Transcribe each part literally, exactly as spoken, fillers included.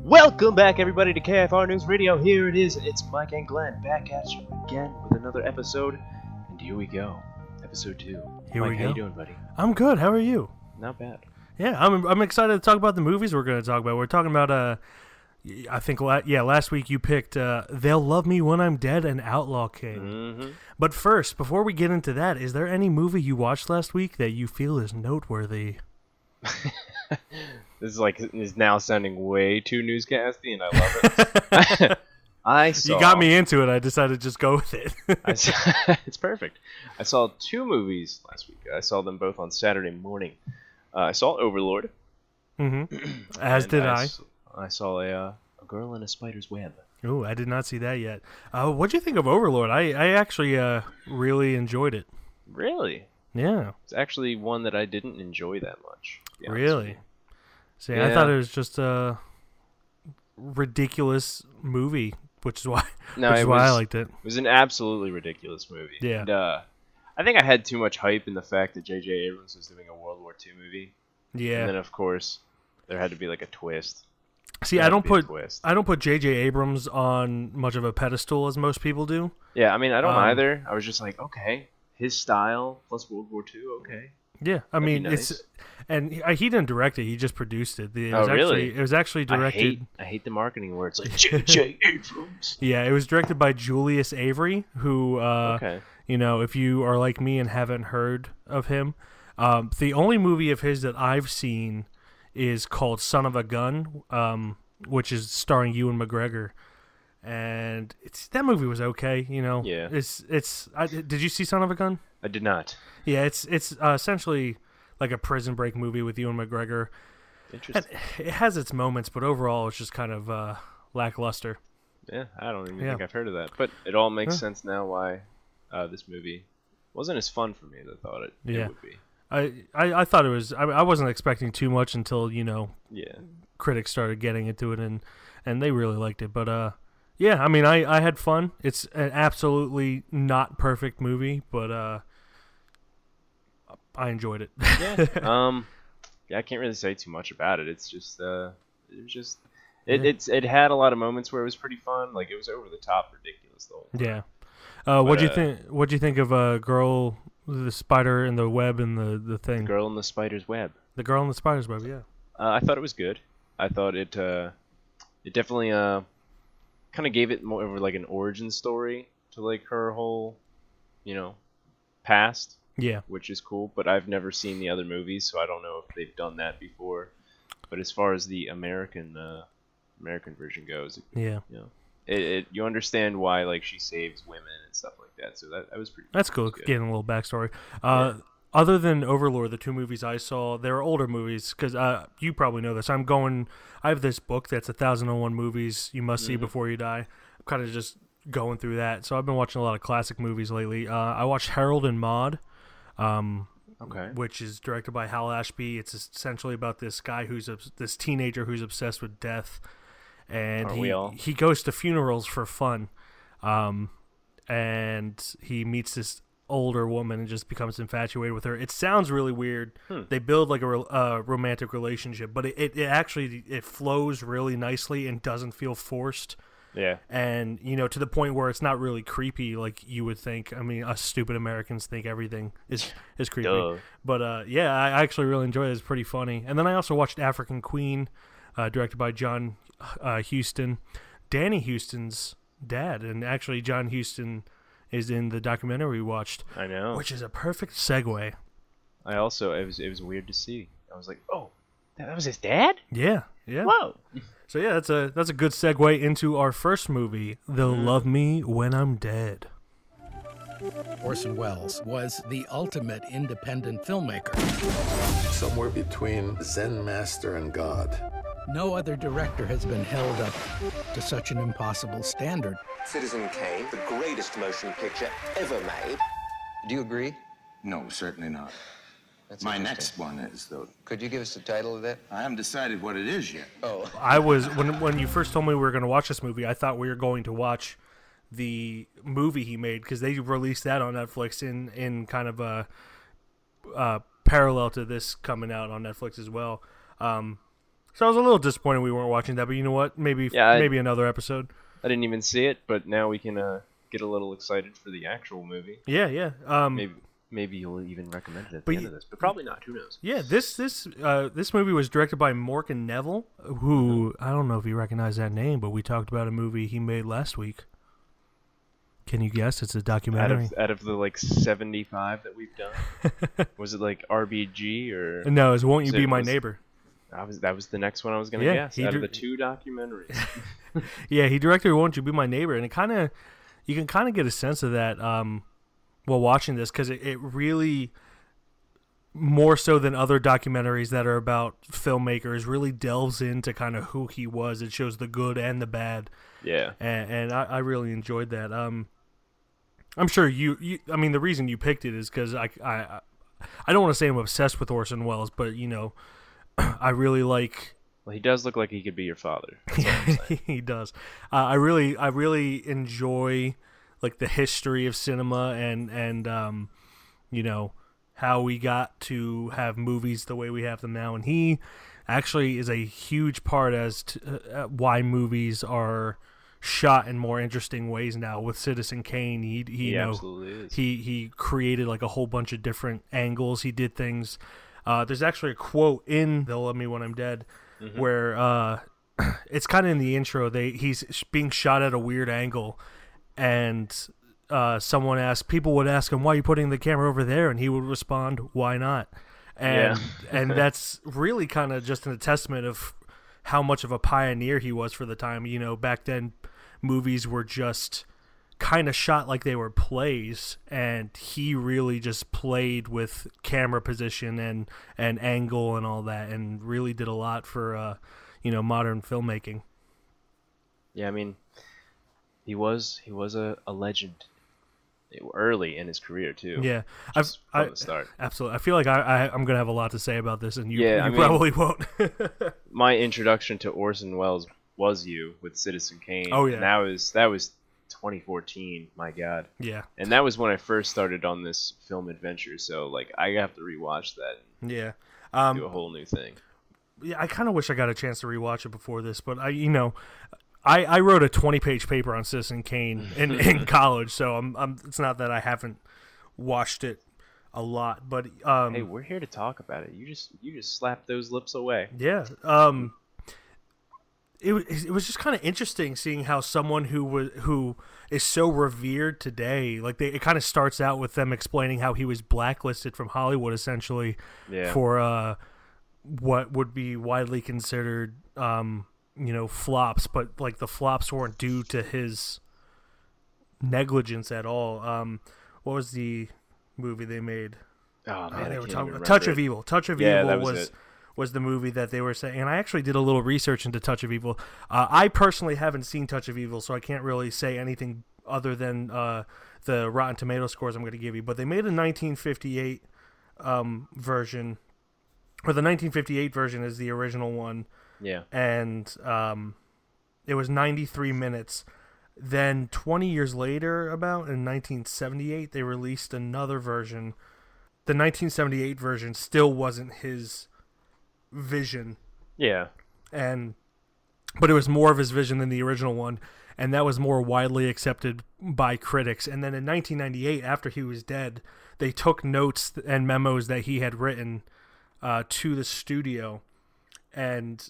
Welcome back, everybody, to K F R News Radio. Here it is. It's Mike and Glenn back at you again with another episode. And here we go. Episode two. Here Mike, we go. How you doing, buddy? I'm good. How are you? Not bad. Yeah, I'm I'm excited to talk about the movies we're going to talk about. We're talking about, uh, I think, la- yeah, last week you picked uh, They'll Love Me When I'm Dead and Outlaw King. Mm-hmm. But first, before we get into that, is there any movie you watched last week that you feel is noteworthy? This is like is now sounding way too newscasty, and I love it. I saw, you got me into it. I decided to just go with it. I saw, it's perfect. I saw two movies last week. I saw them both on Saturday morning. Uh, I saw Overlord. Mm-hmm. As did I. I, s- I saw a, uh, a Girl in a Spider's Web. Oh, I did not see that yet. Uh, what'd you think of Overlord? I, I actually uh, really enjoyed it. Really? Yeah. It's actually one that I didn't enjoy that much. Really? See, yeah. I thought it was just a ridiculous movie, which is why, no, which is why was, I liked it. It was an absolutely ridiculous movie. Yeah. And, uh, I think I had too much hype in the fact that J J Abrams was doing a World War Two movie. Yeah. And then, of course, there had to be like a twist. See, there I don't put I don't put J J Abrams on much of a pedestal as most people do. Yeah, I mean, I don't um, either. I was just like, okay, his style plus World War Two, okay. Yeah, I That'd mean nice. It's, and he, he didn't direct it; he just produced it. it oh, was really? Actually, it was actually directed. I hate, I hate the marketing where it's like J J Abrams. Yeah, it was directed by Julius Avery, who, uh, okay. you know, if you are like me and haven't heard of him, um, the only movie of his that I've seen is called "Son of a Gun," um, which is starring Ewan McGregor, and it's that movie was okay. You know, yeah. It's it's. I, did you see "Son of a Gun"? I did not. Yeah, it's it's uh, essentially like a prison break movie with Ewan McGregor. Interesting. And it has its moments, but overall it's just kind of uh, lackluster. Yeah, I don't even yeah. think I've heard of that. But it all makes yeah. sense now why uh, this movie wasn't as fun for me as I thought it, yeah. it would be. I, I, I thought it was... I, I wasn't expecting too much until, you know, yeah. critics started getting into it, and, and they really liked it. But, uh, yeah, I mean, I, I had fun. It's an absolutely not perfect movie, but... Uh, I enjoyed it. yeah. Um, yeah, I can't really say too much about it. It's just, uh, it was just, it yeah. it's it had a lot of moments where it was pretty fun. Like it was over the top, ridiculous the whole time. Yeah. Uh, what do you uh, think? What do you think of a uh, girl, the spider and the web and the the thing? The Girl in the Spider's Web. The Girl in the Spider's Web. Yeah. Uh, I thought it was good. I thought it, uh, it definitely, uh, kind of gave it more of like an origin story to like her whole, you know, past. Yeah, which is cool, but I've never seen the other movies, so I don't know if they've done that before. But as far as the American uh, American version goes, yeah, you know, it, it you understand why like she saves women and stuff like that. So that, that was pretty. That's cool. Good. Getting a little backstory. Uh, yeah. Other than Overlord, the two movies I saw, they're older movies because uh, you probably know this. I'm going. I have this book that's one thousand one movies you must mm-hmm. see before you die. I'm kind of just going through that. So I've been watching a lot of classic movies lately. Uh, I watched Harold and Maude. Um, okay. Which is directed by Hal Ashby. It's essentially about this guy who's this teenager who's obsessed with death, and he, he goes to funerals for fun, um, and he meets this older woman and just becomes infatuated with her. It sounds really weird. Hmm. They build like a uh, romantic relationship, but it, it, it actually it flows really nicely and doesn't feel forced. Yeah, and you know, to the point where it's not really creepy like you would think. I mean, us stupid Americans think everything is is creepy. Duh. But uh, yeah, I actually really enjoyed it. It's pretty funny. And then I also watched African Queen, uh, directed by John uh, Huston, Danny Houston's dad, and actually John Huston is in the documentary we watched. I know, which is a perfect segue. I also it was it was weird to see. I was like, oh, that was his dad? Yeah, yeah. Whoa. So yeah, that's a that's a good segue into our first movie, They'll Love Me When I'm Dead. Orson Welles was the ultimate independent filmmaker. Somewhere between Zen master and God. No other director has been held up to such an impossible standard. Citizen Kane, the greatest motion picture ever made. Do you agree? No, certainly not. That's my next one is, though. Could you give us the title of that? I haven't decided what it is yet. Oh. I was, when when you first told me we were going to watch this movie, I thought we were going to watch the movie he made, because they released that on Netflix in, in kind of a uh, parallel to this coming out on Netflix as well. Um, so I was a little disappointed we weren't watching that, but you know what? Maybe yeah, I, maybe another episode. I didn't even see it, but now we can uh, get a little excited for the actual movie. Yeah, yeah. Um, maybe. Maybe you'll even recommend it at but the end of this, but probably not. Who knows? Yeah, this this uh, this movie was directed by Morgan Neville, who, I don't know if you recognize that name, but we talked about a movie he made last week. Can you guess? It's a documentary. Out of, out of the, like, seventy-five that we've done? Was it, like, R B G or... No, it was Won't You Be My Neighbor. I was, that was the next one I was going to yeah, guess, out di- of the two documentaries. Yeah, he directed Won't You Be My Neighbor, and it kind of... You can kind of get a sense of that... Um, while watching this, because it, it really, more so than other documentaries that are about filmmakers, really delves into kind of who he was. It shows the good and the bad. Yeah. And, and I, I really enjoyed that. Um, I'm sure you, you, I mean, the reason you picked it is because I, I, I don't want to say I'm obsessed with Orson Welles, but, you know, I really like... Well, he does look like he could be your father. That's what I'm saying. He does. Uh, I really, I really enjoy... like the history of cinema and, and um, you know, how we got to have movies the way we have them now. And he actually is a huge part as to uh, why movies are shot in more interesting ways now. With Citizen Kane, he, he, he you know, is. he he created like a whole bunch of different angles. He did things. Uh, there's actually a quote in They'll Love Me When I'm Dead mm-hmm. where uh, it's kind of in the intro. They He's being shot at a weird angle. And uh, someone asked, people would ask him, "Why are you putting the camera over there?" And he would respond, "Why not?" And yeah. And that's really kind of just a testament of how much of a pioneer he was for the time. You know, back then, movies were just kind of shot like they were plays, and he really just played with camera position and, and angle and all that, and really did a lot for uh, you know, modern filmmaking. Yeah, I mean. He was he was a, a legend early in his career too. Yeah, I've, I from the start. Absolutely. I feel like I, I I'm gonna have a lot to say about this, and you, yeah, you probably mean, won't. My introduction to Orson Welles was you with Citizen Kane. Oh yeah, and that was that was twenty fourteen. My God. Yeah, and that was when I first started on this film adventure. So like I have to rewatch that. And yeah, um, do a whole new thing. Yeah, I kind of wish I got a chance to rewatch it before this, but I you know. I, I wrote a twenty-page paper on Citizen Kane in, in college, so I'm, I'm, it's not that I haven't watched it a lot, but um, hey, we're here to talk about it. You just you just slapped those lips away. Yeah, um, it it was just kind of interesting seeing how someone who was who is so revered today, like they, it kind of starts out with them explaining how he was blacklisted from Hollywood essentially yeah. for uh, what would be widely considered. Um, you know, flops, but like the flops weren't due to his negligence at all. Um, what was the movie they made? Oh man, oh, they were talking about Touch of Evil. Touch of yeah, Evil was was, was the movie that they were saying, and I actually did a little research into Touch of Evil. Uh, I personally haven't seen Touch of Evil, so I can't really say anything other than uh, the Rotten Tomato scores I'm going to give you, but they made a nineteen fifty-eight um, version, or the nineteen fifty-eight version is the original one. Yeah, and um, it was ninety-three minutes. Then twenty years later, about in nineteen seventy-eight, they released another version. The nineteen seventy-eight version still wasn't his vision. Yeah, and but it was more of his vision than the original one, and that was more widely accepted by critics. And then in nineteen ninety-eight, after he was dead, they took notes and memos that he had written uh, to the studio and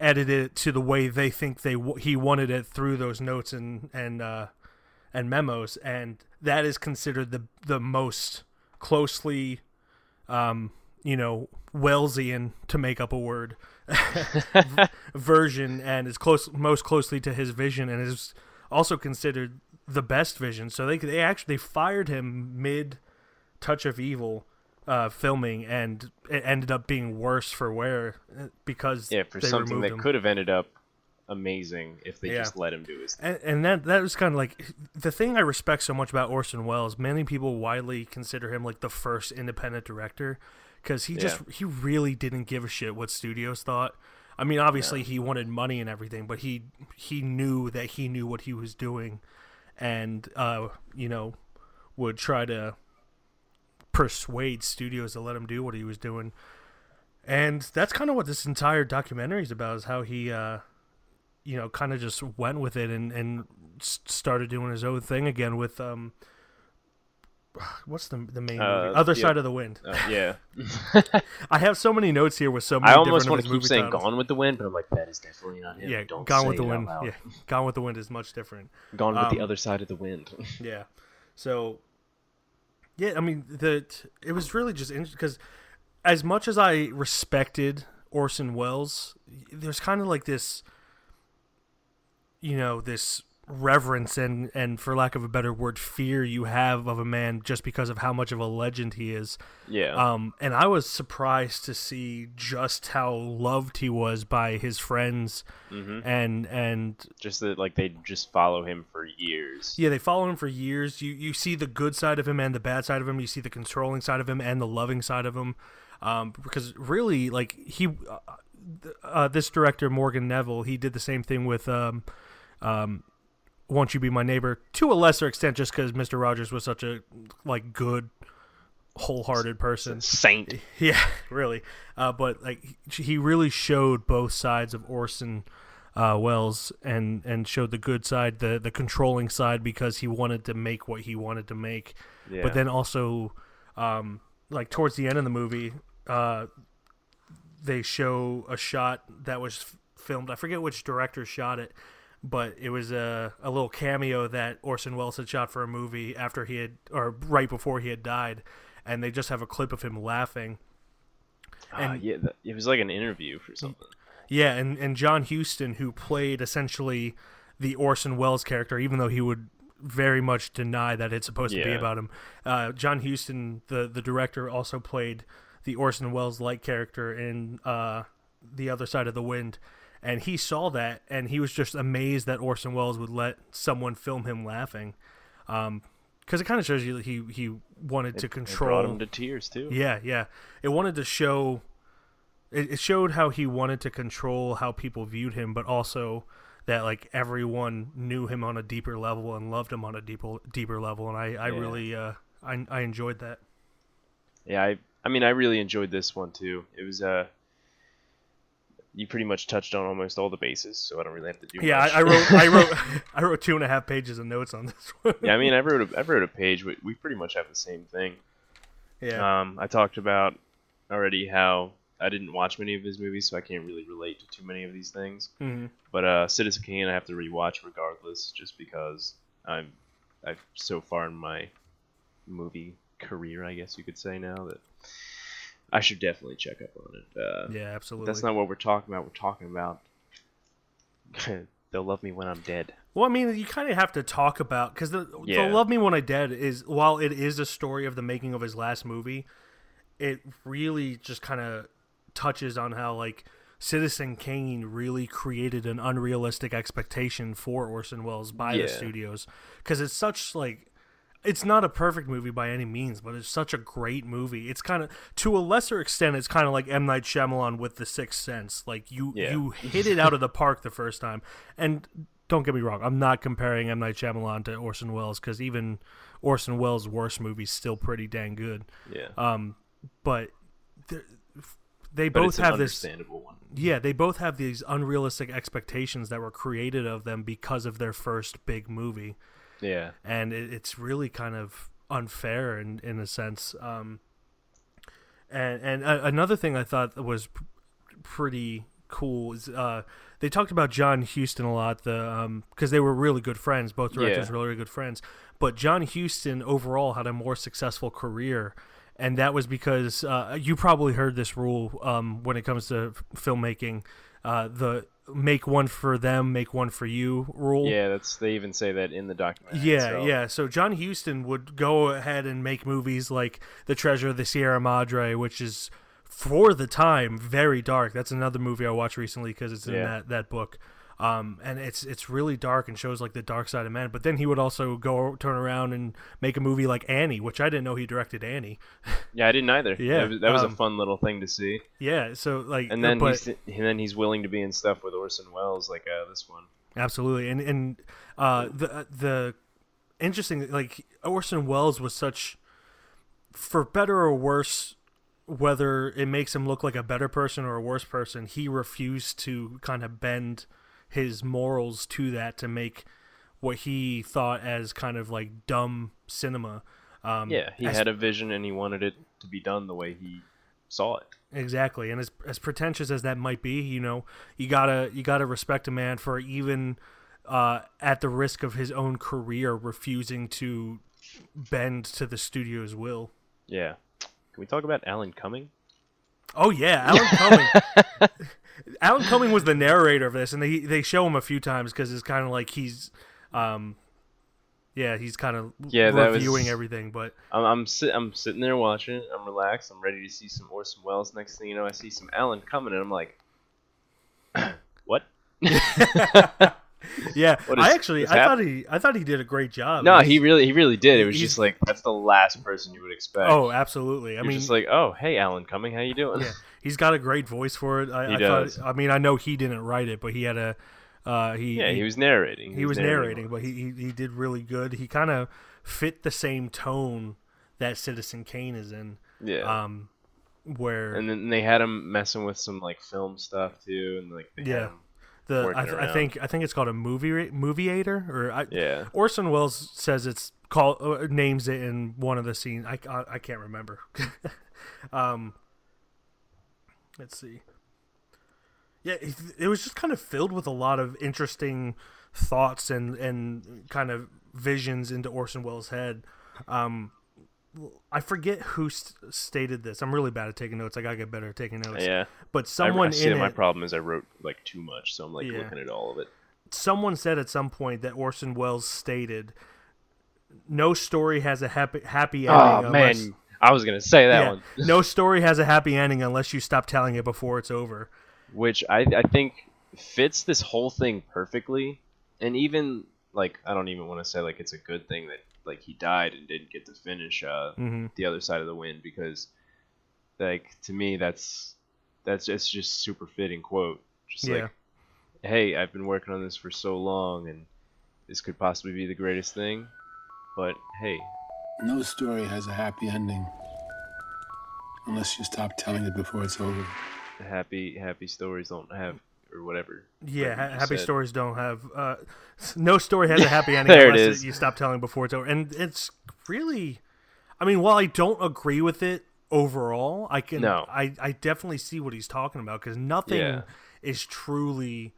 edited it to the way they think they he wanted it through those notes and and uh, and memos, and that is considered the the most closely, um, you know, Wellesian, to make up a word, version, and is close most closely to his vision, and is also considered the best vision. So they they actually they fired him mid Touch of Evil. Uh, filming, and it ended up being worse for wear because yeah for they something that him. Could have ended up amazing if they yeah. just let him do his thing. And, and that that was kind of like the thing I respect so much about Orson Welles. Many people widely consider him like the first independent director. because he just yeah. he really didn't give a shit what studios thought. I mean, obviously yeah. he wanted money and everything, but he he knew that he knew what he was doing, and uh, you know, would try to persuade studios to let him do what he was doing. And that's kind of what this entire documentary is about, is how he, uh, you know, kind of just went with it and, and started doing his own thing again with, um, what's the the main uh, movie? Other yeah. Side of the Wind. Uh, yeah. I have so many notes here with so many I almost different want to keep saying titles. Gone with the Wind, but I'm like, that is definitely not him. Yeah, Don't Gone with the Wind. Yeah, Gone with the Wind is much different. Gone with um, the Other Side of the Wind. yeah. So, yeah, I mean, the it was really just interesting because as much as I respected Orson Welles, there's kind of like this, you know, this reverence and, and for lack of a better word, fear you have of a man just because of how much of a legend he is. Yeah. Um, and I was surprised to see just how loved he was by his friends, mm-hmm. and and just that, like, they just follow him for years. Yeah, they follow him for years. You you see the good side of him and the bad side of him. You see the controlling side of him and the loving side of him. Um, because really, like he, uh, this director Morgan Neville, he did the same thing with um, um. Won't You Be My Neighbor, to a lesser extent, just because Mister Rogers was such a, like, good, wholehearted person. Saint. Yeah, really. Uh, but, like, he really showed both sides of Orson uh, Welles and, and showed the good side, the, the controlling side, because he wanted to make what he wanted to make. Yeah. But then also, um, like, towards the end of the movie, uh, they show a shot that was f- filmed. I forget which director shot it. But it was a, a little cameo that Orson Welles had shot for a movie after he had, or right before he had died, and they just have a clip of him laughing. And, uh, yeah, that, it was like an interview for something. Yeah, and, and John Huston, who played essentially the Orson Welles character, even though he would very much deny that it's supposed yeah. to be about him, uh, John Huston, the, the director, also played the Orson Welles-like character in uh, The Other Side of the Wind. And he saw that, and he was just amazed that Orson Welles would let someone film him laughing, because um, it kind of shows you that he he wanted it, to control. It brought him to tears too. Yeah, yeah. It wanted to show. It, it showed how he wanted to control how people viewed him, but also that, like, everyone knew him on a deeper level and loved him on a deeper deeper level. And I I yeah. really uh, I I enjoyed that. Yeah, I I mean I really enjoyed this one too. It was a. Uh... You pretty much touched on almost all the bases, so I don't really have to do. Yeah, much. I, I wrote, I wrote, I wrote two and a half pages of notes on this one. Yeah, I mean, I wrote, a, I wrote a page. We, we pretty much have the same thing. Yeah. Um, I talked about already how I didn't watch many of his movies, so I can't really relate to too many of these things. Mm-hmm. But uh, Citizen Kane, I have to rewatch regardless, just because I'm, I've so far in my movie career, I guess you could say now, that I should definitely check up on it. Uh, yeah, absolutely. That's not what we're talking about. We're talking about They'll Love Me When I'm Dead. Well, I mean, you kind of have to talk about, because the, yeah. They'll Love Me When I'm Dead is, while it is a story of the making of his last movie, it really just kind of touches on how, like, Citizen Kane really created an unrealistic expectation for Orson Welles by yeah. the studios. Because it's such, like... It's not a perfect movie by any means, but it's such a great movie. It's kind of, to a lesser extent, it's kind of like M. Night Shyamalan with The Sixth Sense. Like, you, yeah. you hit it out of the park the first time. And don't get me wrong, I'm not comparing M. Night Shyamalan to Orson Welles, because even Orson Welles' worst movie's still pretty dang good. Yeah. Um, but they both but it's an have understandable this. One. Yeah, they both have these unrealistic expectations that were created of them because of their first big movie. Yeah, and it, it's really kind of unfair in, in a sense. Um, and and a, another thing I thought was p- pretty cool is uh, they talked about John Huston a lot, the um, because they were really good friends. Both directors yeah. were really good friends. But John Huston overall had a more successful career, and that was because uh, you probably heard this rule um, when it comes to f- filmmaking. Uh, the make one for them, make one for you rule. Yeah, that's they even say that in the documentary. Yeah, so. yeah. So John Huston would go ahead and make movies like The Treasure of the Sierra Madre, which is, for the time, very dark. That's another movie I watched recently because it's in yeah. that, that book. Um, and it's it's really dark and shows like the dark side of men. But then he would also go turn around and make a movie like Annie, which I didn't know he directed Annie. Yeah, I didn't either. Yeah, that was, that was um, a fun little thing to see. Yeah, so like, and then but, he's, and then he's willing to be in stuff with Orson Welles, like uh, this one. Absolutely, and and uh, the the interesting like Orson Welles was such, for better or worse, whether it makes him look like a better person or a worse person, he refused to kind of bend his morals to that to make what he thought as kind of like dumb cinema. Um, yeah, he as, had a vision and he wanted it to be done the way he saw it. Exactly, and as as pretentious as that might be, you know, you gotta you gotta respect a man for even uh, at the risk of his own career refusing to bend to the studio's will. Yeah. Can we talk about Alan Cumming? Oh yeah, Alan Cumming. Alan Cumming was the narrator of this, and they they show him a few times because it's kind of like he's, um, yeah, he's kind of yeah, reviewing was, everything. But I'm I'm, sit, I'm sitting there watching it. I'm relaxed. I'm ready to see some Orson Welles. Next thing you know, I see some Alan Cumming, and I'm like, what? Yeah, is, I actually I happened? thought he I thought he did a great job. No, he really he really did. It was just like that's the last person you would expect. Oh, absolutely. I You're mean, just like, oh, hey, Alan Cumming, how you doing? Yeah, he's got a great voice for it. I, he I does. Thought, I mean, I know he didn't write it, but he had a uh, he. Yeah, he, he was narrating. He, he was narrating, narrating but he, he he did really good. He kind of fit the same tone that Citizen Kane is in. Yeah. Um, where and then they had him messing with some like film stuff too, and like they yeah. Had him The, I, th- I think I think it's called a movie movieator or I, yeah. Orson Welles says it's called uh, names it in one of the scenes. I, I, I can't remember. um, let's see. Yeah, it, it was just kind of filled with a lot of interesting thoughts and and kind of visions into Orson Welles' head. Um, I forget who st- stated this. I'm really bad at taking notes. I gotta get better at taking notes. Yeah, but someone I, I see in it, my problem is I wrote like too much, so I'm like yeah. looking at all of it. Someone said at some point that Orson Welles stated, "No story has a happy happy ending." Oh unless... man, I was gonna say that yeah. one. No story has a happy ending unless you stop telling it before it's over. Which I I think fits this whole thing perfectly, and even like I don't even want to say like it's a good thing that. Like he died and didn't get to finish uh, mm-hmm. The Other Side of the Wind, because, like to me, that's that's it's just super fitting quote. Just yeah. like, hey, I've been working on this for so long, and this could possibly be the greatest thing, but hey, no story has a happy ending unless you stop telling it before it's over. Happy happy stories don't have. Or whatever. Yeah, whatever happy said. Stories don't have... Uh, no story has a happy ending unless it is. You stop telling before it's over. And it's really... I mean, while I don't agree with it overall, I can. No. I, I definitely see what he's talking about, because nothing yeah. is truly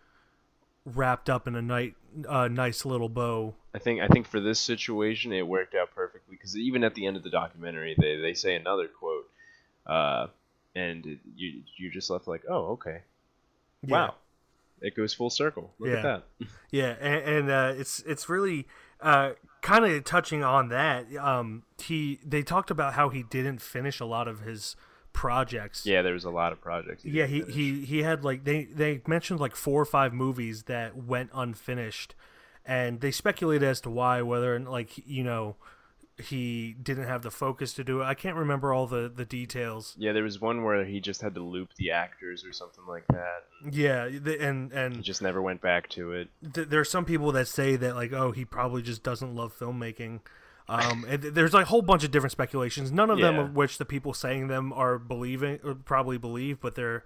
wrapped up in a nice, uh, nice little bow. I think I think for this situation, it worked out perfectly, because even at the end of the documentary, they, they say another quote, uh, and you you're just left like, oh, okay. Yeah. Wow, it goes full circle. Look yeah. at that. Yeah, and, and uh, it's it's really uh, kind of touching on that. Um, he they talked about how he didn't finish a lot of his projects. Yeah, there was a lot of projects. He yeah, he, he he had like they they mentioned like four or five movies that went unfinished, and they speculated as to why, whether like you know. He didn't have the focus to do it. I can't remember all the, the details. Yeah, there was one where he just had to loop the actors or something like that. Yeah, the, and... and he just never went back to it. Th- there are some people that say that, like, oh, he probably just doesn't love filmmaking. Um, and th- there's like, a whole bunch of different speculations, none of yeah. them of which the people saying them are believing, or probably believe, but they're,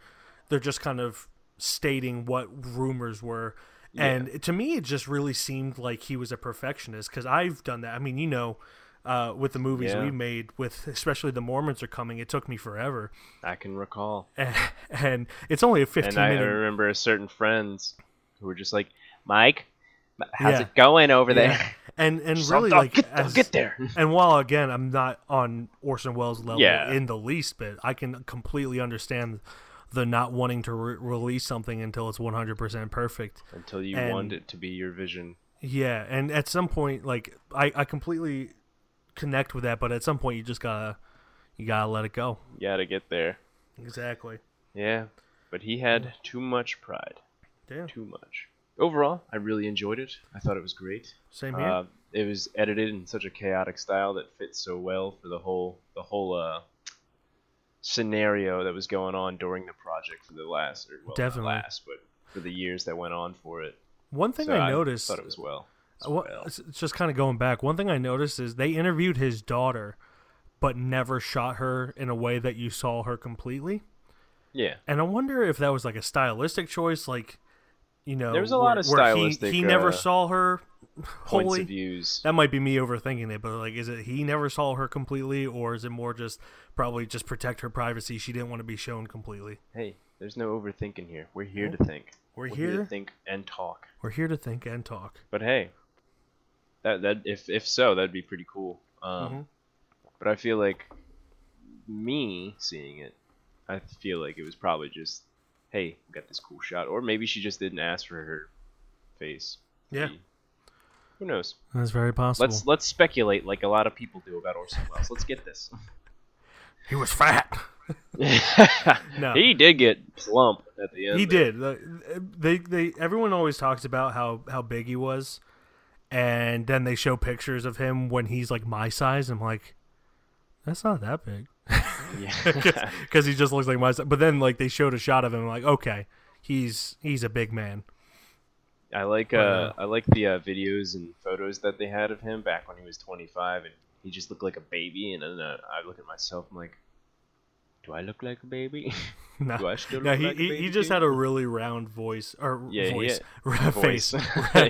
they're just kind of stating what rumors were. Yeah. And to me, it just really seemed like he was a perfectionist, because I've done that. I mean, you know... Uh, with the movies yeah. we made, with especially The Mormons Are Coming, it took me forever. I can recall. And, and it's only a fifteen minute... And I minute... remember certain friends who were just like, Mike, how's yeah. it going over there? Yeah. And and just really, I'll, like... I'll get, as, I'll get there. And while, again, I'm not on Orson Welles' level yeah. in the least bit, I can completely understand the not wanting to re- release something until it's one hundred percent perfect. Until you and, want it to be your vision. Yeah, and at some point, like, I, I completely... connect with that, but at some point you just gotta you gotta let it go. You gotta get there. Exactly. Yeah, but he had too much pride. Damn. Too much. overall, I really enjoyed it. I thought it was great. Same here. Uh, it was edited in such a chaotic style that fits so well for the whole the whole uh, scenario that was going on during the project for the last, or well, definitely not last, but for the years that went on for it. One thing so I, I noticed, thought it was well. well. well it's just kind of going back. One thing I noticed is they interviewed his daughter, but never shot her in a way that you saw her completely. Yeah, and I wonder if that was like a stylistic choice, like. You know, there was a lot where, of stylistic. He, he never uh, saw her wholly. Points of views. That might be me overthinking it, but like, is it he never saw her completely, or is it more just probably just protect her privacy? She didn't want to be shown completely. Hey, there's no overthinking here. We're here to think. We're, We're here. here to think and talk. We're here to think and talk. But hey, that that if if so, that'd be pretty cool. Um, mm-hmm. But I feel like me seeing it, I feel like it was probably just. Hey, we got this cool shot. Or maybe she just didn't ask for her face. Yeah. Be. Who knows? That's very possible. Let's let's speculate like a lot of people do about Orson Welles. Let's get this. He was fat. No. He did get plump at the end. He there. did. They, they, everyone always talks about how, how big he was. And then they show pictures of him when he's like my size. I'm like, that's not that big. Yeah, because he just looks like my son. But then, like, they showed a shot of him. Like, okay, he's he's a big man. I like uh, I like the uh, videos and photos that they had of him back when he was twenty-five, and he just looked like a baby. And then uh, I look at myself, I'm like, do I look like a baby? No, do I still no, look he, like he, a baby he just too? Had a really round voice or yeah, voice he face.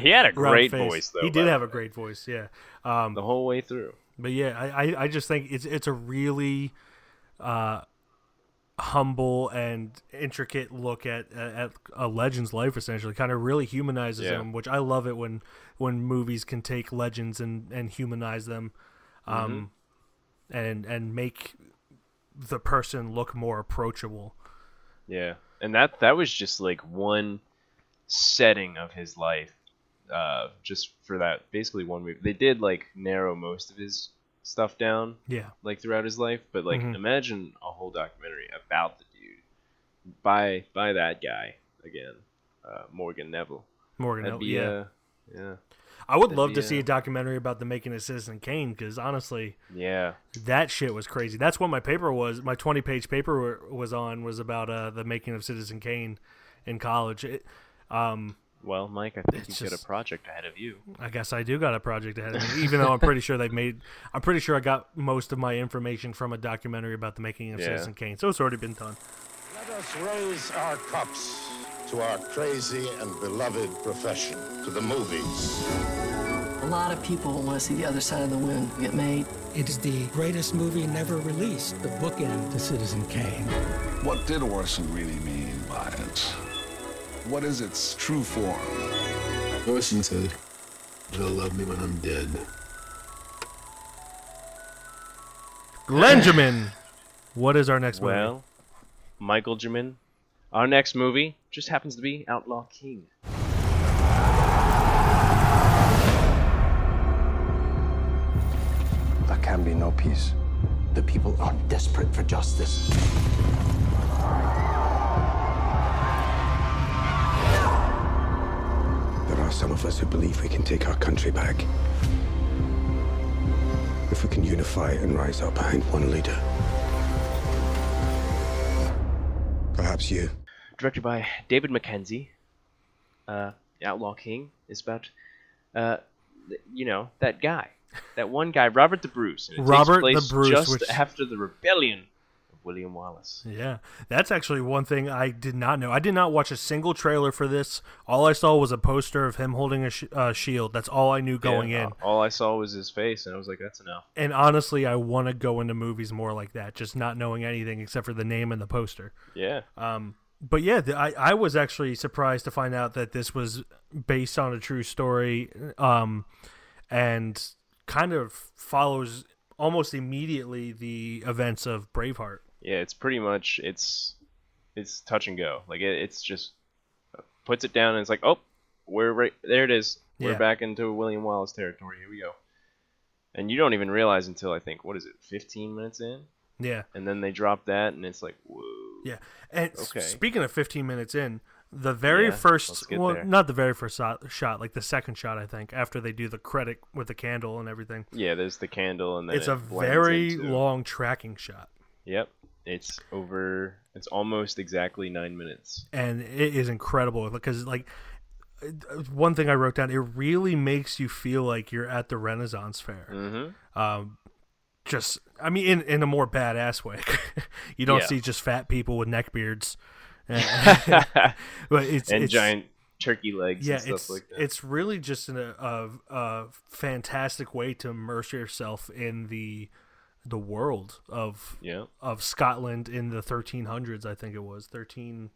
He had a great voice though. He did have a great voice, yeah, um, the whole way through. But yeah, I, I, I just think it's it's a really uh, humble and intricate look at at a legend's life, essentially. Kind of really humanizes yeah. him, which I love it when when movies can take legends and, and humanize them, um, mm-hmm. and and make the person look more approachable. Yeah, and that that was just like one setting of his life. Uh, just for that, basically one movie. They did like narrow most of his stuff down, yeah, like throughout his life. But like, mm-hmm. imagine a whole documentary about the dude by by that guy again, uh, Morgan Neville. Morgan Neville, yeah, a, yeah. I would That'd love to a... see a documentary about the making of Citizen Kane, because honestly, yeah, that shit was crazy. That's what my paper was. My twenty-page paper was on was about uh, the making of Citizen Kane in college. It, um. Well, Mike, I think it's you just, got a project ahead of you. I guess I do got a project ahead of me, even though I'm pretty sure they've made... I'm pretty sure I got most of my information from a documentary about the making of yeah. Citizen Kane, so it's already been done. Let us raise our cups to our crazy and beloved profession, to the movies. A lot of people want to see The Other Side of the Wind get made. It is the greatest movie never released, the bookend to Citizen Kane. What did Orson really mean by it? What is its true form? Orson said, "They'll love me when I'm dead." Glenjamin, what is our next movie? Well, Michael Jamin, our next movie just happens to be Outlaw King. There can be no peace. The people are desperate for justice. There are some of us who believe we can take our country back. If we can unify and rise up behind one leader. Perhaps you. Directed by David McKenzie, uh, Outlaw King is about, uh, you know, that guy. That one guy, Robert the Bruce. And it Robert takes place the Bruce. Just which... after the rebellion. William Wallace. Yeah, that's actually one thing I did not know. I did not watch a single trailer for this. All I saw was a poster of him holding a sh- uh, shield. That's all I knew going yeah, in. All I saw was his face, and I was like, that's enough. And honestly, I want to go into movies more like that, just not knowing anything except for the name and the poster. Yeah. Um. But yeah, the, I, I was actually surprised to find out that this was based on a true story um, and kind of follows almost immediately the events of Braveheart. Yeah, it's pretty much, it's it's touch and go. Like, it, it's just, puts it down and it's like, oh, we're right, there it is. We're yeah. back into William Wallace territory. Here we go. And you don't even realize until, I think, what is it, fifteen minutes in? Yeah. And then they drop that and it's like, whoa. Yeah. And okay. Speaking of fifteen minutes in, The very yeah, first, well, there. not the very first shot, like the second shot, I think, after they do the credit with the candle and everything. Yeah, there's the candle, and then it's it a very into... long tracking shot. Yep, it's over. It's almost exactly nine minutes, and it is incredible because, like, one thing I wrote down, it really makes you feel like you're at the Renaissance fair. Mm-hmm. Um, just, I mean, in in a more badass way. You don't yeah. see just fat people with neck beards. But it's, and it's, giant turkey legs yeah, and stuff it's, like that. It's really just an, a, a fantastic way to immerse yourself in the the world of yeah. of Scotland in the thirteen hundreds, I think it was, thirteen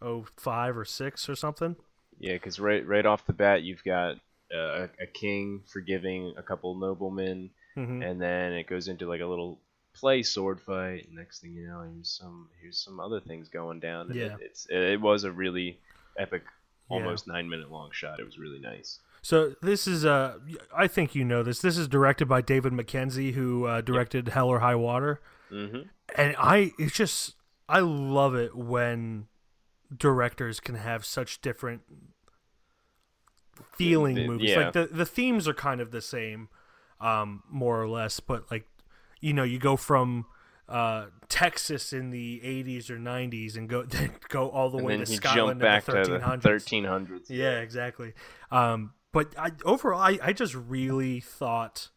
oh five or six or something. Yeah, because right, right off the bat, you've got uh, a, a king forgiving a couple noblemen, mm-hmm. and then it goes into like a little... play sword fight. Next thing you know, here's some here's some other things going down. And yeah, it, it's it, it was a really epic, almost yeah. nine minute long shot. It was really nice. So this is uh, I think you know this. This is directed by David McKenzie, who uh, directed yep. Hell or High Water. Mm-hmm. And I, it's just I love it when directors can have such different feeling the, the, movies. Yeah. Like the the themes are kind of the same, um, more or less, but like. You know, you go from uh, Texas in the eighties or nineties, and go then go all the and way to Scotland in the thirteen hundreds. thirteen hundreds. Yeah, yeah. Exactly. Um, but I, overall, I, I just really thought,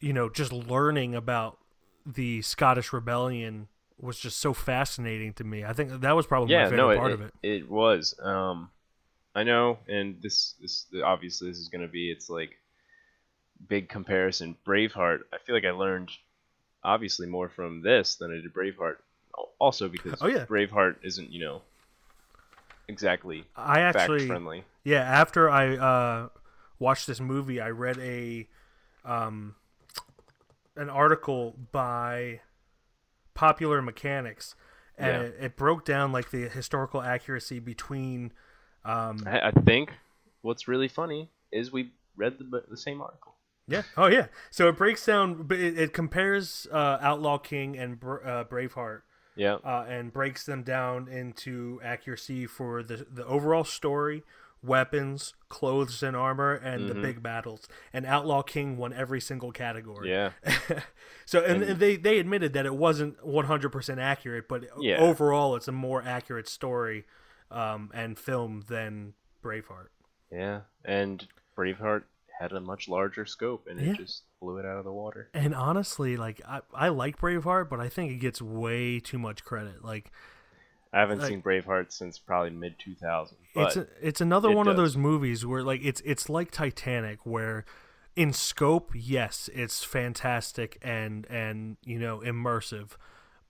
you know, just learning about the Scottish Rebellion was just so fascinating to me. I think that was probably yeah, my favorite no, it, part it, of it. It was. Um, I know, and this this obviously this is going to be it's like. Big comparison. Braveheart, I feel like I learned obviously more from this than I did Braveheart. Also because oh, yeah. Braveheart isn't, you know, exactly I actually, fact friendly. Yeah, after I uh, watched this movie, I read a um, an article by Popular Mechanics, and yeah. it, it broke down like the historical accuracy between. Um, I, I think what's really funny is we read the, the same article. Yeah. Oh, yeah. So it breaks down. It, it compares uh, Outlaw King and uh, Braveheart. Yeah. Uh, and breaks them down into accuracy for the the overall story, weapons, clothes and armor, and mm-hmm. the big battles. And Outlaw King won every single category. Yeah. so and, and they they admitted that it wasn't one hundred percent accurate, but yeah. overall it's a more accurate story um, and film than Braveheart. Yeah. And Braveheart had a much larger scope, and it yeah. just blew it out of the water. And honestly, like I, I like Braveheart, but I think it gets way too much credit. Like I haven't like, seen Braveheart since probably mid two thousand. It's a, it's another it one does. of those movies where like it's it's like Titanic, where in scope, yes, it's fantastic and and you know immersive,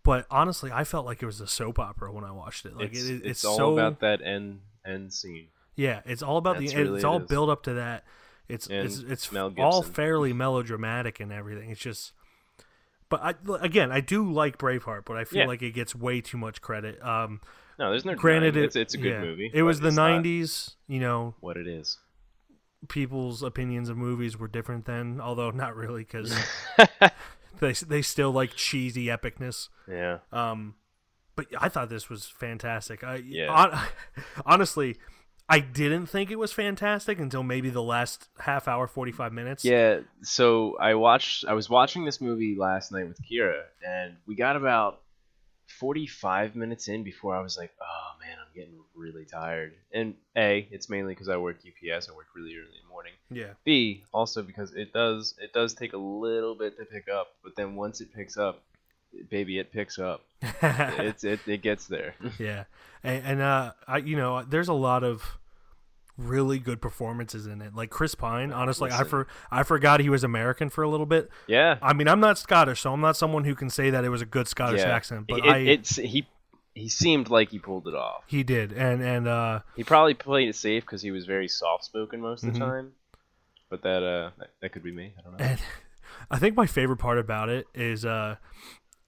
but honestly, I felt like it was a soap opera when I watched it. Like it's, it, it's, it's all so, about that end end scene. Yeah, it's all about That's the really it's all is. build up to that. It's and it's it's all fairly melodramatic and everything. It's just, but I, again, I do like Braveheart, but I feel yeah. like it gets way too much credit. Um, no, there's no. Granted, it, it's it's a good yeah, movie. It was the nineties, you know what it is. People's opinions of movies were different then, although not really, because they they still like cheesy epicness. Yeah. Um, but I thought this was fantastic. I yeah. on, honestly. I didn't think it was fantastic until maybe the last half hour, forty-five minutes. Yeah, so I watched. I was watching this movie last night with Kira, and we got about forty-five minutes in before I was like, oh, man, I'm getting really tired. And A, it's mainly because I work U P S. I work really early in the morning. Yeah. B, also because it does it does take a little bit to pick up, but then once it picks up, baby, it picks up. it's it, it gets there. Yeah, and, and uh, I you know, there's a lot of really good performances in it. Like Chris Pine, honestly, Listen. I for I forgot he was American for a little bit. Yeah, I mean, I'm not Scottish, so I'm not someone who can say that it was a good Scottish yeah. accent. But it, I, it's he he seemed like he pulled it off. He did, and and uh, he probably played it safe because he was very soft spoken most of mm-hmm. the time. But that uh, that, that could be me. I don't know. And I think my favorite part about it is uh.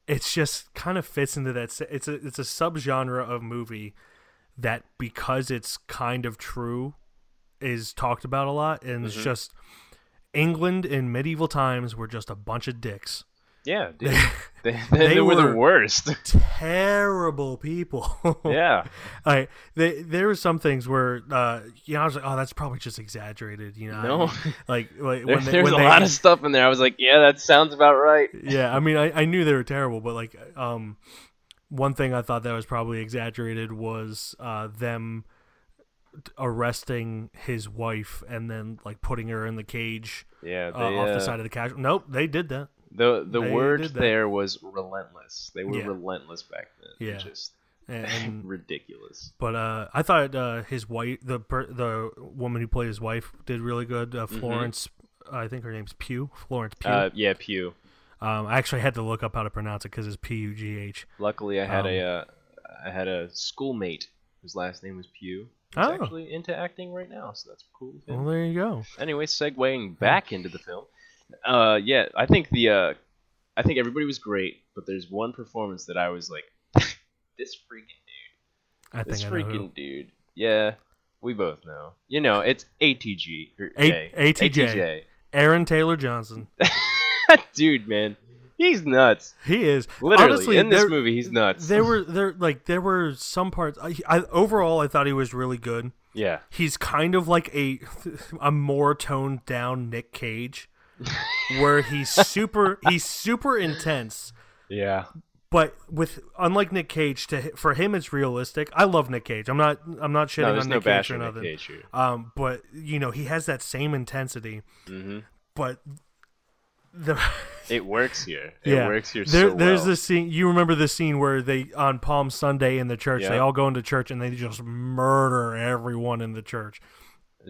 It's just kind of fits into that. It's a it's a subgenre of movie that, because it's kind of true, is talked about a lot. And mm-hmm. it's just England in medieval times were just a bunch of dicks. Yeah, dude. They, they, they, they were, were the worst. Terrible people. Yeah. I, they, there were some things where, uh, you know, I was like, oh, that's probably just exaggerated, you know? No. Like, like there, when they, there's when a they, lot of stuff in there. I was like, yeah, that sounds about right. Yeah, I mean, I, I knew they were terrible, but, like, um, one thing I thought that was probably exaggerated was uh, them arresting his wife and then, like, putting her in the cage yeah, they, uh, off uh, the side of the couch. Nope, they did that. The the they word there was relentless. They were yeah. relentless back then. Yeah. Just and, ridiculous. But uh, I thought uh, his wife, the the woman who played his wife, did really good. Uh, Florence, mm-hmm. I think her name's Pugh. Florence Pugh. Uh, yeah, Pugh. Um, I actually had to look up how to pronounce it because it's P U G H. Luckily, I had um, a uh, I had a schoolmate whose last name was Pugh. He's oh. actually into acting right now, so that's cool. Well, there you go. Anyway, segueing back into the film. Uh yeah, I think the uh, I think everybody was great, but there's one performance that I was like, this freaking dude, I this think freaking I know who. dude. Yeah, we both know. You know, it's A T G or A- ATJ. ATJ, Aaron Taylor Johnson. Dude, man, he's nuts. He is literally Honestly, in this there, movie. He's nuts. There were there like there were some parts. I, I overall I thought he was really good. Yeah, he's kind of like a a more toned down Nick Cage. Where he's super he's super intense, yeah, but with unlike Nick Cage, to for him it's realistic. I love Nick Cage. I'm not I'm not shitting no, on no Nick Cage or nothing Cage um but you know, he has that same intensity, mm-hmm. but the it works here it yeah. works here there, so there's well. This scene, you remember the scene where they on Palm Sunday in the church, yeah. they all go into church and they just murder everyone in the church.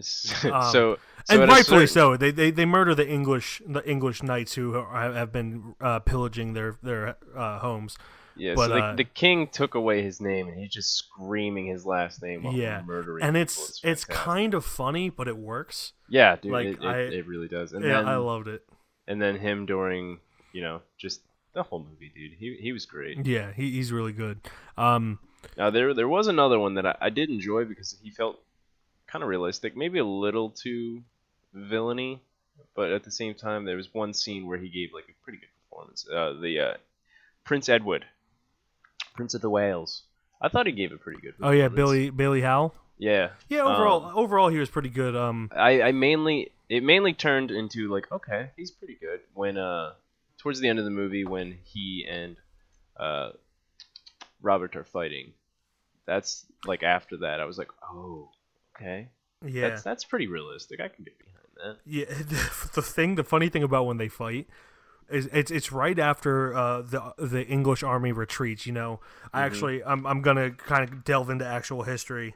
so, um, so and rightfully certain... so they, they they murder the English the English knights who are, have been uh, pillaging their their uh, homes. Yeah, but, so the, uh, the king took away his name and he's just screaming his last name while yeah. murdering. And it's it's, it's kind of funny, but it works. Yeah, dude, like, it, it, I, it really does. And yeah, then, I loved it. And then him during, you know, just the whole movie, dude. He he was great. Yeah, he, he's really good. Um, now there there was another one that I, I did enjoy because he felt kind of realistic, maybe a little too villainy, but at the same time, there was one scene where he gave like a pretty good performance. Uh, the uh, Prince Edward, Prince of the Wales. I thought he gave a pretty good performance. Oh yeah, Billy Billy Howell. Yeah. Yeah. Overall, um, overall, he was pretty good. Um, I, I mainly it mainly turned into like, okay, he's pretty good when uh towards the end of the movie when he and uh Robert are fighting. That's like after that, I was like, oh. Okay. Yeah. That's that's pretty realistic. I can get behind that. Yeah. The, the thing, the funny thing about when they fight is it's it's right after uh, the the English army retreats. You know, mm-hmm. I actually I'm I'm gonna kind of delve into actual history,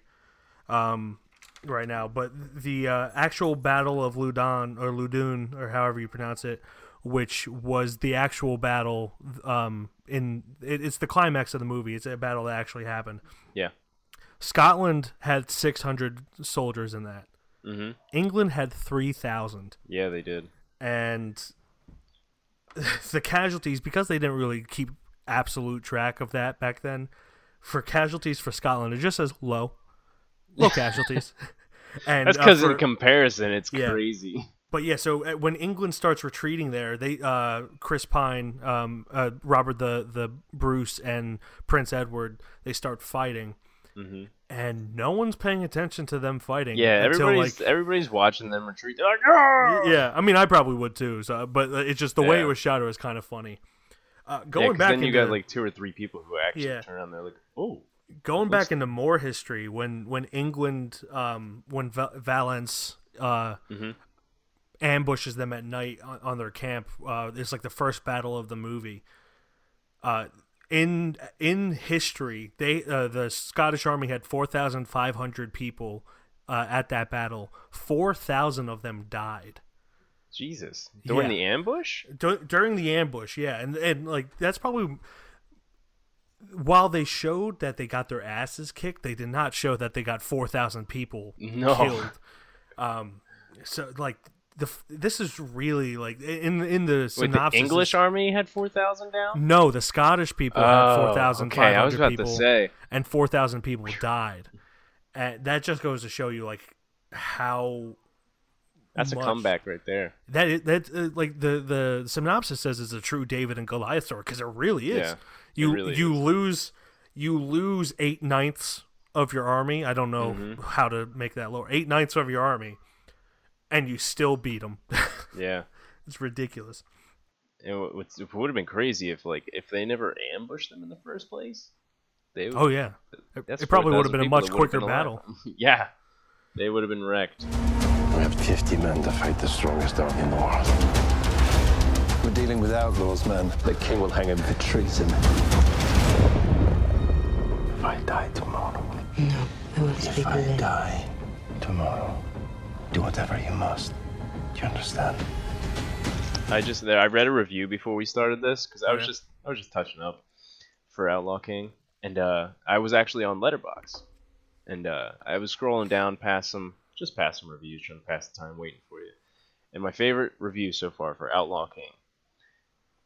um, right now. But the uh, actual Battle of Loudun or Loudun or however you pronounce it, which was the actual battle. Um, in it, it's the climax of the movie. It's a battle that actually happened. Yeah. Scotland had six hundred soldiers in that. Mm-hmm. England had three thousand. Yeah, they did. And the casualties, because they didn't really keep absolute track of that back then, for casualties for Scotland, it just says low. Low casualties. And that's because uh, in comparison, it's yeah. crazy. But yeah, so when England starts retreating there, they uh, Chris Pine, um, uh, Robert the, the Bruce, and Prince Edward, they start fighting. Mm-hmm. And no one's paying attention to them fighting. Yeah, until, everybody's like, everybody's watching them retreat. They're like, oh! Yeah, I mean, I probably would too. So, but it's just the yeah. way it was shot. It was kind of funny. Uh, going yeah, back, then you into, got like two or three people who actually yeah. turn around. They're like, oh. Going back into more history, when when England, um, when Val- Valence, uh, mm-hmm. ambushes them at night on, on their camp. Uh, it's like the first battle of the movie. Uh. In in history, they uh, the Scottish Army had four thousand five hundred people uh, at that battle. four thousand of them died. Jesus. During yeah. the ambush? D- during the ambush, yeah. And, and like that's probably... While they showed that they got their asses kicked, they did not show that they got four thousand people no. killed. Um, so, like... The, this is really like in in the synopsis. Wait, the English army had four thousand down. No, the Scottish people oh, had four thousand okay. five hundred. I was about people, to say, and four thousand people died. And that just goes to show you like how That's much. A comeback right there. That is, that uh, like the, the synopsis says it's a true David and Goliath story, because it really is. Yeah, you it really you is. lose you lose eight ninths of your army. I don't know mm-hmm. how to make that lower. Eight ninths of your army, and you still beat them. Yeah, it's ridiculous. It would have been crazy if like if they never ambushed them in the first place. They would, oh yeah, it probably would have been a much quicker battle. Yeah, they would have been wrecked. We have fifty men to fight the strongest army in the world. We're dealing with outlaws, man. The king will hang him for treason. If I die tomorrow... No, I won't speak If I again. die tomorrow, do whatever you must. Do you understand? I just... I read a review before we started this, because I was yeah. just I was just touching up for Outlaw King. And uh, I was actually on Letterboxd. And uh, I was scrolling down past some... Just pass some reviews, trying to pass the time waiting for you. And my favorite review so far for Outlaw King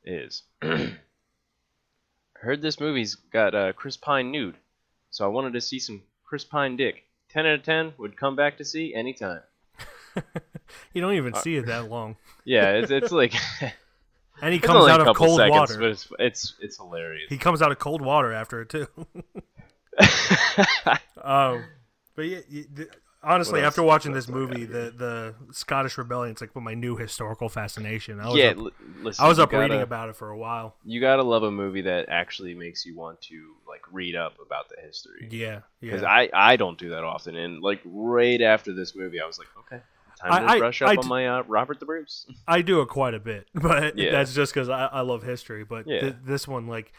is... Heard this movie's got uh, Chris Pine nude, so I wanted to see some Chris Pine dick. ten out of ten, would come back to see anytime. You don't even uh, see it that long. Yeah, it's, it's like... And he comes out of cold seconds, water. But it's, it's, it's hilarious. He comes out of cold water after it, too. um, but yeah... You, the, Honestly, after watching this movie, the, the Scottish Rebellion, it's like my new historical fascination. I was yeah, up, l- listen, I was up gotta, reading about it for a while. You gotta love a movie that actually makes you want to like read up about the history. Yeah, yeah. Because I, I don't do that often, and like right after this movie, I was like, okay, time I, to I, brush up I on d- my uh, Robert the Bruce. I do it quite a bit, but yeah. that's just because I, I love history. But yeah. th- this one, like,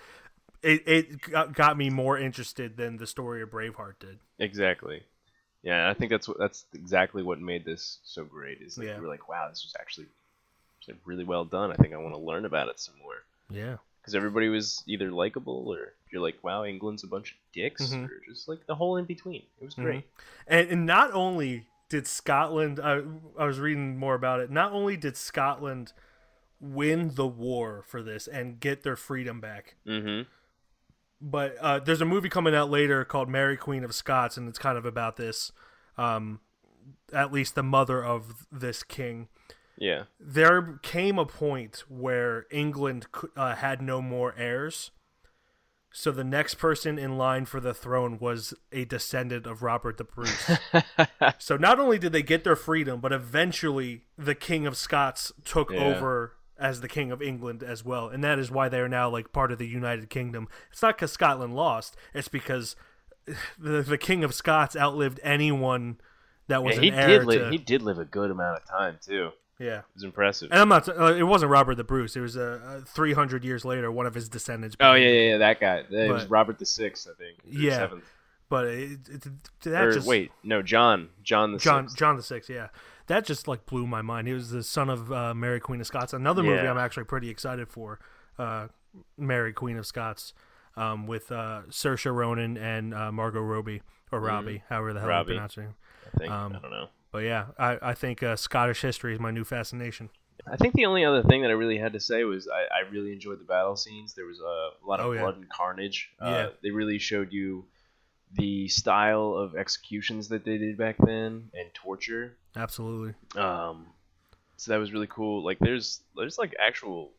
it it got me more interested than the story of Braveheart did. Exactly. Yeah, I think that's what, that's exactly what made this so great. Is like yeah. we're like, wow, this was actually like really well done. I think I want to learn about it some more. Yeah, because everybody was either likable or you're like, wow, England's a bunch of dicks, mm-hmm. or just like the whole in between. It was great. Mm-hmm. And, and not only did Scotland, I, I was reading more about it. Not only did Scotland win the war for this and get their freedom back. Mm-hmm. But uh, there's a movie coming out later called Mary Queen of Scots, and it's kind of about this, um, at least the mother of this king. Yeah. There came a point where England uh, had no more heirs, so the next person in line for the throne was a descendant of Robert the Bruce. So not only did they get their freedom, but eventually the King of Scots took yeah. over... as the King of England as well. And that is why they are now like part of the United Kingdom. It's not because Scotland lost. It's because the, the King of Scots outlived anyone that was yeah, he an heir did live, to... He did live a good amount of time, too. Yeah. It was impressive. And I'm not... Uh, it wasn't Robert the Bruce. It was uh, three hundred years later, one of his descendants. Oh, yeah, yeah, yeah. That guy. It but, was Robert the Sixth, I think. Yeah. Seventh. But it, it, that or, just... Wait, no, John. John the John, Sixth. John the Sixth, yeah. That just like blew my mind. He was the son of uh, Mary Queen of Scots. Another movie yeah. I'm actually pretty excited for, uh, Mary Queen of Scots, um, with uh, Saoirse Ronan and uh, Margot Robbie or Robbie, mm. however the hell Robbie. you pronounce her name. I think um, I don't know. But yeah, I I think uh, Scottish history is my new fascination. I think the only other thing that I really had to say was I, I really enjoyed the battle scenes. There was a lot of oh, yeah. blood and carnage. Uh, yeah. They really showed you the style of executions that they did back then and torture. Absolutely. Um, so that was really cool. Like, there's there's like actual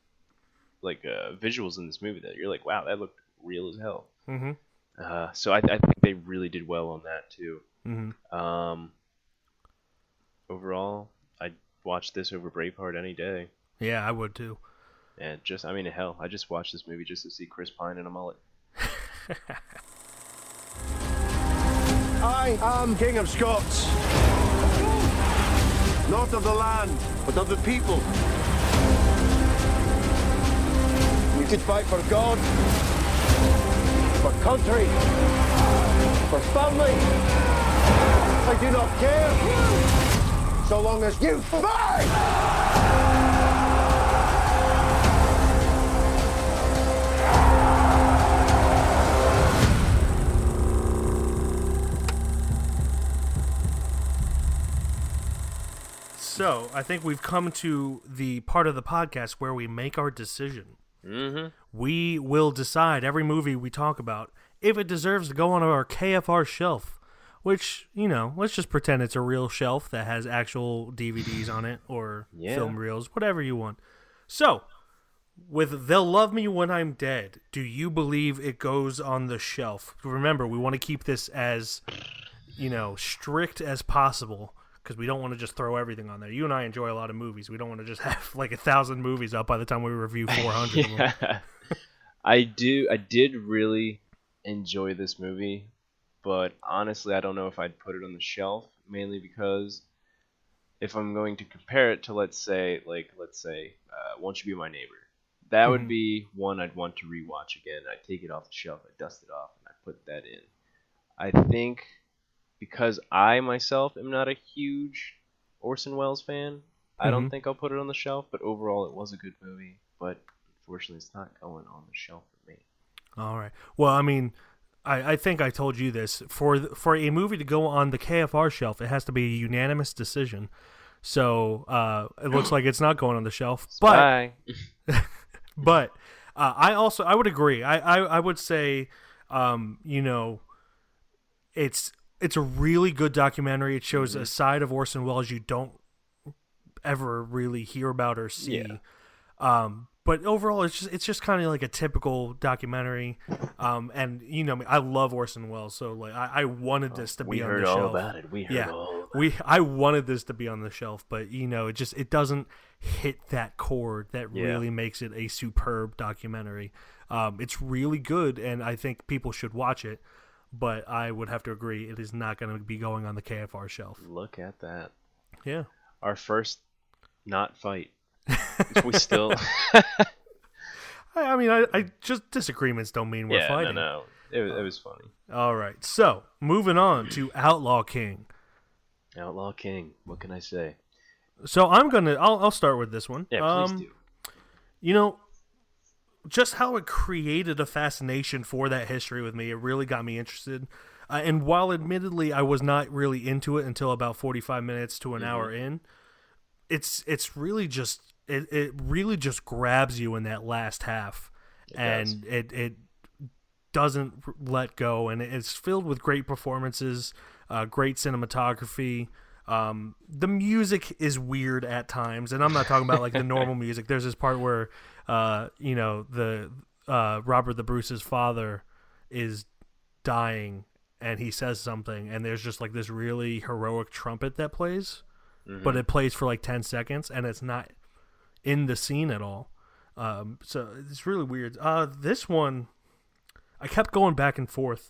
like uh, visuals in this movie that you're like, wow, that looked real as hell. Mm-hmm. Uh, so I, I think they really did well on that too. Mm-hmm. Um, overall, I'd watch this over Braveheart any day. Yeah, I would too. And just, I mean, hell, I just watched this movie just to see Chris Pine in a mullet. I am King of Scots. Not of the land, but of the people. We could fight for God, for country, for family. I do not care, so long as you fight! So, I think we've come to the part of the podcast where we make our decision. Mm-hmm. We will decide every movie we talk about if it deserves to go on our K F R shelf Which, you know, let's just pretend it's a real shelf that has actual D V Ds on it, or yeah. film reels, whatever you want. So, with They'll Love Me When I'm Dead, do you believe it goes on the shelf? Remember, we want to keep this as, you know, strict as possible, because we don't want to just throw everything on there. You and I enjoy a lot of movies. We don't want to just have like a thousand movies up by the time we review four hundred yeah. of them. I do. I did really enjoy this movie, but honestly, I don't know if I'd put it on the shelf, mainly because if I'm going to compare it to, let's say, like, let's say, uh, Won't You Be My Neighbor? That mm-hmm. would be one I'd want to rewatch again. I'd take it off the shelf, I'd dust it off, and I'd put that in. I think because I myself am not a huge Orson Welles fan, mm-hmm. I don't think I'll put it on the shelf, but overall it was a good movie, but unfortunately it's not going on the shelf for me. All right. Well, I mean, I, I think I told you this. For the, for a movie to go on the K F R shelf, it has to be a unanimous decision. So uh, it looks like it's not going on the shelf. Spy. But but uh, I also I would agree. I, I, I would say um, you know, it's it's a really good documentary. It shows mm-hmm. a side of Orson Welles you don't ever really hear about or see. Yeah. Um, but overall, it's just it's just kind of like a typical documentary, um, and you know, I love Orson Welles, so like I, I wanted this to be on the shelf. We heard all about it. We heard yeah, all about we it. I wanted this to be on the shelf, but you know, it just it doesn't hit that chord that yeah. really makes it a superb documentary. Um, it's really good, and I think people should watch it. But I would have to agree, it is not going to be going on the K F R shelf. Look at that. Yeah, our first not fight. If we still I mean I, I just disagreements don't mean we're yeah, fighting. No, no. It was, it was funny. All right. So, moving on to Outlaw King. Outlaw King. What can I say? So, I'm going to I'll I'll start with this one. Yeah, please um, do. You know, just how it created a fascination for that history with me. It really got me interested. Uh, and while admittedly I was not really into it until about forty-five minutes to an mm-hmm. hour in, it's it's really just It it really just grabs you in that last half, it and does. it it doesn't let go, and it's filled with great performances, uh, great cinematography. Um, the music is weird at times, and I'm not talking about like the normal music. There's this part where, uh, you know, the uh, Robert the Bruce's father is dying, and he says something, and there's just like this really heroic trumpet that plays, mm-hmm. but it plays for like ten seconds, and it's not in the scene at all. Um, so it's really weird. Uh, this one, I kept going back and forth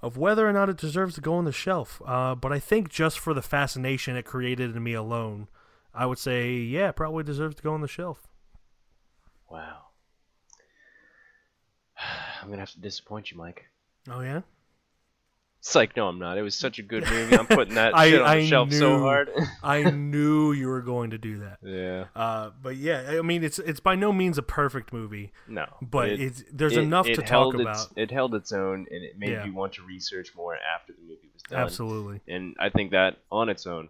of whether or not it deserves to go on the shelf. Uh, but I think just for the fascination it created in me alone, I would say, yeah, it probably deserves to go on the shelf. Wow. I'm going to have to disappoint you, Mike. Oh, yeah? It's like, no, I'm not. It was such a good movie. I'm putting that I, shit on the I shelf knew, so hard. I knew you were going to do that. Yeah. Uh, but yeah, I mean, it's it's by no means a perfect movie. No. But it, it's there's it, enough it to talk about. Its, it held its own, and it made yeah. you want to research more after the movie was done. Absolutely. And I think that on its own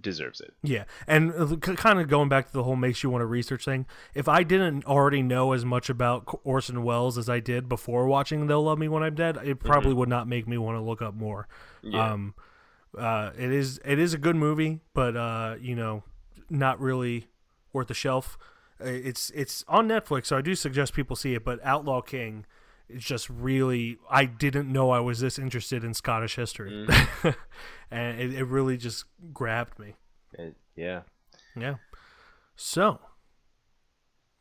deserves it. Yeah. And kind of going back to the whole makes you want to research thing, if I didn't already know as much about Orson Welles as I did before watching They'll Love Me When I'm Dead, it probably mm-hmm. would not make me want to look up more. Yeah. Um, uh, it is it is a good movie, but uh, you know, not really worth the shelf. It's it's on Netflix, so I do suggest people see it, but Outlaw King is just really, I didn't know I was this interested in Scottish history. Mm-hmm. And it, it really just grabbed me. It, yeah. Yeah. So,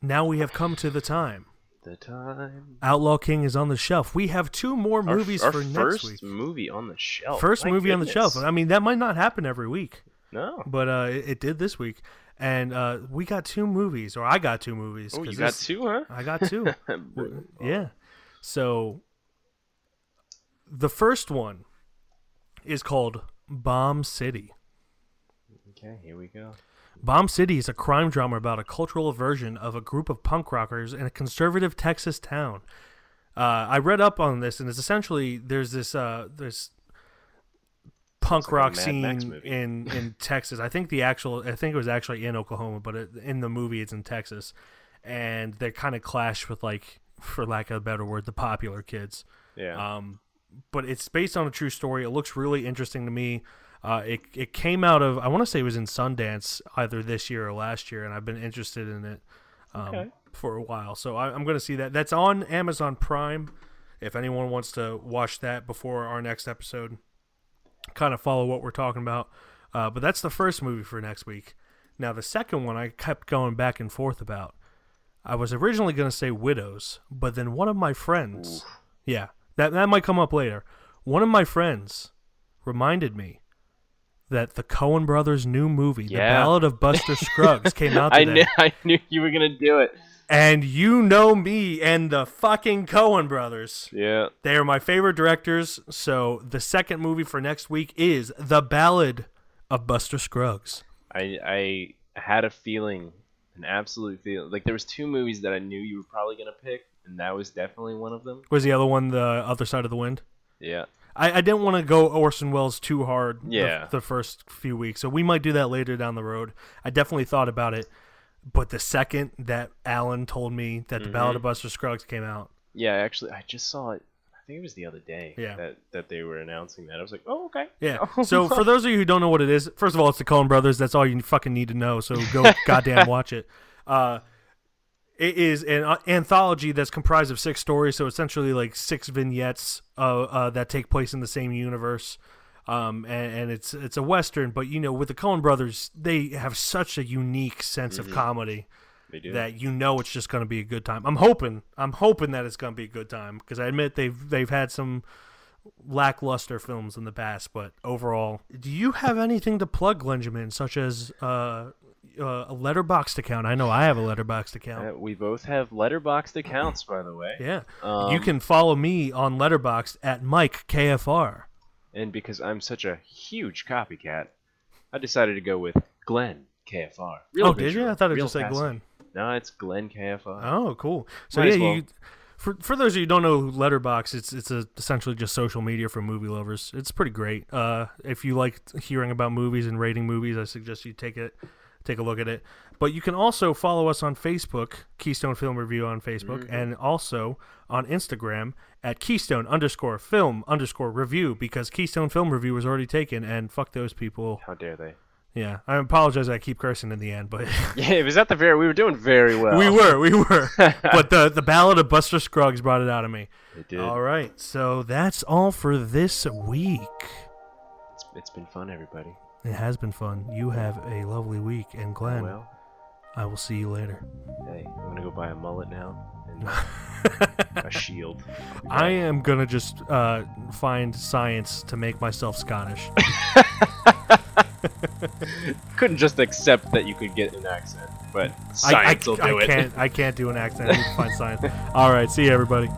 now we have come to the time. The time. Outlaw King is on the shelf. We have two more movies our, our for next week. First movie on the shelf. First My movie goodness. on the shelf. I mean, that might not happen every week. No. But uh, it, it did this week. And uh, we got two movies, or I got two movies. Oh, you got two, huh? I got two. Yeah. So, the first one is called Bomb City. Okay, here we go. Bomb City is a crime drama about a cultural version of a group of punk rockers in a conservative Texas town. Uh, I read up on this, and it's essentially there's this uh, there's punk rock scene in in Texas. I think the actual I think it was actually in Oklahoma, but it, in the movie it's in Texas, and they kind of clash with, like, for lack of a better word, the popular kids. Yeah. Um, but it's based on a true story. It looks really interesting to me. Uh, it it came out of, I want to say it was in Sundance either this year or last year, and I've been interested in it um, okay. for a while. So I, I'm going to see that. That's on Amazon Prime. If anyone wants to watch that before our next episode, kind of follow what we're talking about. Uh, but that's the first movie for next week. Now, the second one I kept going back and forth about. I was originally going to say Widows, but then one of my friends, Ooh. yeah, that, that might come up later. One of my friends reminded me that the Coen Brothers' new movie, yeah. The Ballad of Buster Scruggs, came out today. I knew, I knew you were going to do it. And you know me and the fucking Coen Brothers. Yeah. They are my favorite directors, so the second movie for next week is The Ballad of Buster Scruggs. I, I had a feeling, an absolute feeling. Like, there was two movies that I knew you were probably going to pick, and that was definitely one of them. Was the other one The Other Side of the Wind? Yeah. I, I didn't want to go Orson Welles too hard yeah. the, the first few weeks, so we might do that later down the road. I definitely thought about it. But the second that Alan told me that mm-hmm. The Ballad of Buster Scruggs came out. Yeah, actually, I just saw it. I think it was the other day yeah. that, that they were announcing that. I was like, oh, okay. Yeah. So for those of you who don't know what it is, first of all, it's the Coen Brothers. That's all you fucking need to know. So go goddamn watch it. Uh, it is an anthology that's comprised of six stories. So essentially like six vignettes uh, uh, that take place in the same universe. Um, and, and it's it's a Western, but, you know, with the Coen Brothers, they have such a unique sense mm-hmm. of comedy they do. That you know it's just going to be a good time. I'm hoping, I'm hoping that it's going to be a good time, because I admit they've they've had some lackluster films in the past, but overall, do you have anything to plug, Glenjamin, such as uh, uh, a Letterboxd account? I know I have a Letterboxd account. Uh, we both have Letterboxd accounts, by the way. Yeah, um, you can follow me on Letterboxd at Mike K F R. And because I'm such a huge copycat, I decided to go with Glenn K F R. Real oh, did you? I thought it just said Glenn. No, it's Glenn K F R. Oh, cool. So Might yeah, well. you, for for those of you who don't know Letterboxd, it's it's a, essentially just social media for movie lovers. It's pretty great. Uh, if you like hearing about movies and rating movies, I suggest you take it, take a look at it. But you can also follow us on Facebook, Keystone Film Review on Facebook, mm-hmm. and also on Instagram at Keystone underscore film underscore review, because Keystone Film Review was already taken, and fuck those people. How dare they? Yeah, I apologize I keep cursing in the end, but... yeah, it was at the very... We were doing very well. we were, we were. But the, the Ballad of Buster Scruggs brought it out of me. It did. All right, so that's all for this week. It's, it's been fun, everybody. It has been fun. You have a lovely week, and Glenn... Well, I will see you later. Hey, I'm going to go buy a mullet now and a shield. I am going to just uh, find science to make myself Scottish. Couldn't just accept that you could get an accent, but science I, I, will do I it. Can't, I can't do an accent. I need to find science. All right, see you, everybody.